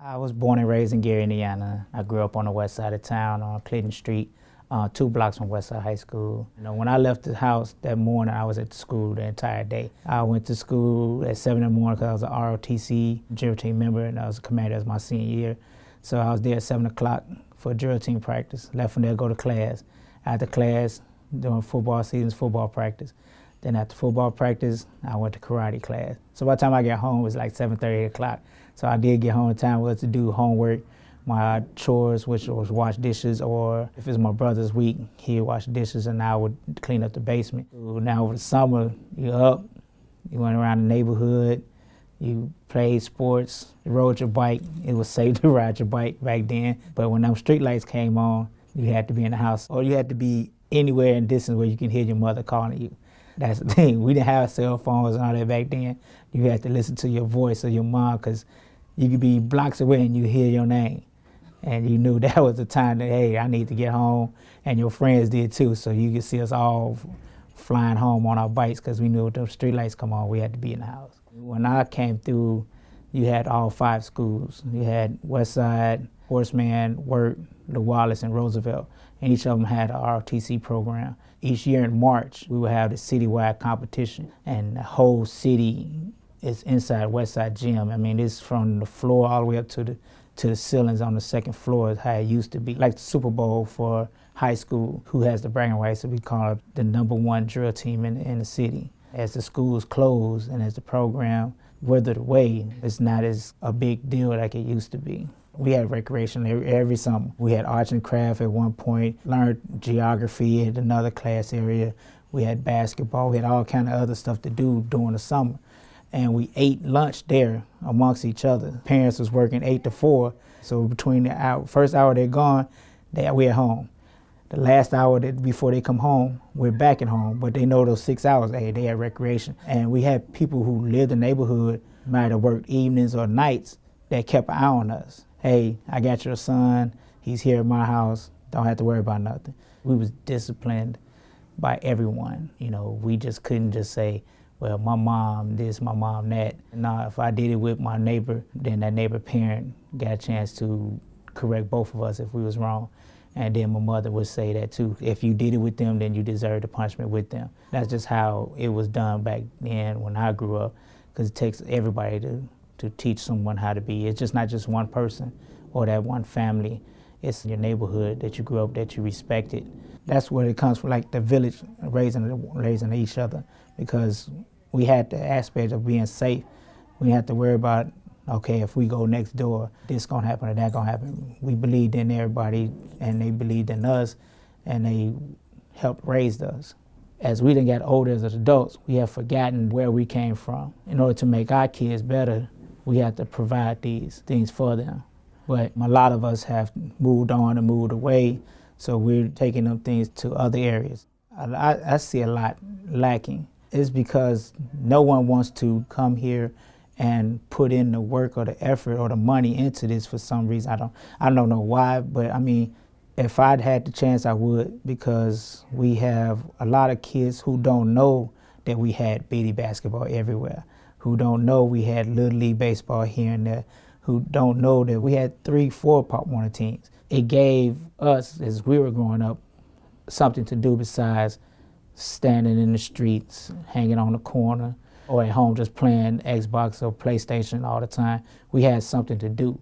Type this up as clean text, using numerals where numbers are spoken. I was born and raised in Gary, Indiana. I grew up on the west side of town on Clinton Street, 2 blocks from Westside High School. You know, when I left the house that morning, I was at school the entire day. I went to school at 7 in the morning because I was an ROTC drill team member and I was a commander as my senior year. So I was there at 7 o'clock for drill team practice. Left from there, go to class. After class, during football seasons, football practice. Then after football practice, I went to karate class. So by the time I got home, it was like 7:30 o'clock. So I did get home in time, was to do homework, my chores, which was wash dishes, or if it's my brother's week, he'd wash dishes and I would clean up the basement. Now over the summer, you're up, you went around the neighborhood, you played sports, you rode your bike. It was safe to ride your bike back then. But when them street lights came on, you had to be in the house, or you had to be anywhere in distance where you can hear your mother calling you. That's the thing. We didn't have cell phones and all that back then. You had to listen to your voice or your mom, because you could be blocks away and you hear your name. And you knew that was the time that, hey, I need to get home. And your friends did too, so you could see us all flying home on our bikes, because we knew if the streetlights come on, we had to be in the house. When I came through, you had all 5 schools. You had Westside, Horseman, Wirt, Wallace, and Roosevelt. And each of them had an ROTC program. Each year in March, we would have the citywide competition, and the whole city is inside Westside Gym. I mean, it's from the floor all the way up to the ceilings on the 2nd floor is how it used to be. Like the Super Bowl for high school, who has the bragging rights to be called the #1 drill team in the city. As the schools closed and as the program weathered away, it's not as a big deal like it used to be. We had recreation every summer. We had arts and craft at one point, learned geography at another class area. We had basketball. We had all kind of other stuff to do during the summer. And we ate lunch there amongst each other. Parents was working 8 to 4, so between the first hour they're gone, we're at home. The last hour before they come home, we're back at home, but they know those 6 hours, hey, they had recreation. And we had people who lived in the neighborhood, might have worked evenings or nights, that kept an eye on us. Hey, I got your son, he's here at my house, don't have to worry about nothing. We was disciplined by everyone. You know, we just couldn't just say, well, my mom this, my mom that. Nah, if I did it with my neighbor, then that neighbor parent got a chance to correct both of us if we was wrong. And then my mother would say that too. If you did it with them, then you deserve the punishment with them. That's just how it was done back then when I grew up, because it takes everybody to teach someone how to be. It's just not just one person or that one family. It's your neighborhood that you grew up, that you respected. That's where it comes from, like the village, raising each other, because we had the aspect of being safe. We had to worry about, okay, if we go next door, this gonna happen or that gonna happen. We believed in everybody and they believed in us and they helped raise us. As we done got older as adults, we have forgotten where we came from. In order to make our kids better, we have to provide these things for them. But a lot of us have moved on and moved away, so we're taking them things to other areas. I see a lot lacking. It's because no one wants to come here and put in the work or the effort or the money into this for some reason. I don't know why, but I mean, if I'd had the chance, I would, because we have a lot of kids who don't know that we had Biddy basketball everywhere, who don't know we had Little League Baseball here and there, who don't know that we had 3, 4 Pop Warner teams. It gave us, as we were growing up, something to do besides standing in the streets, hanging on the corner, or at home just playing Xbox or PlayStation all the time. We had something to do.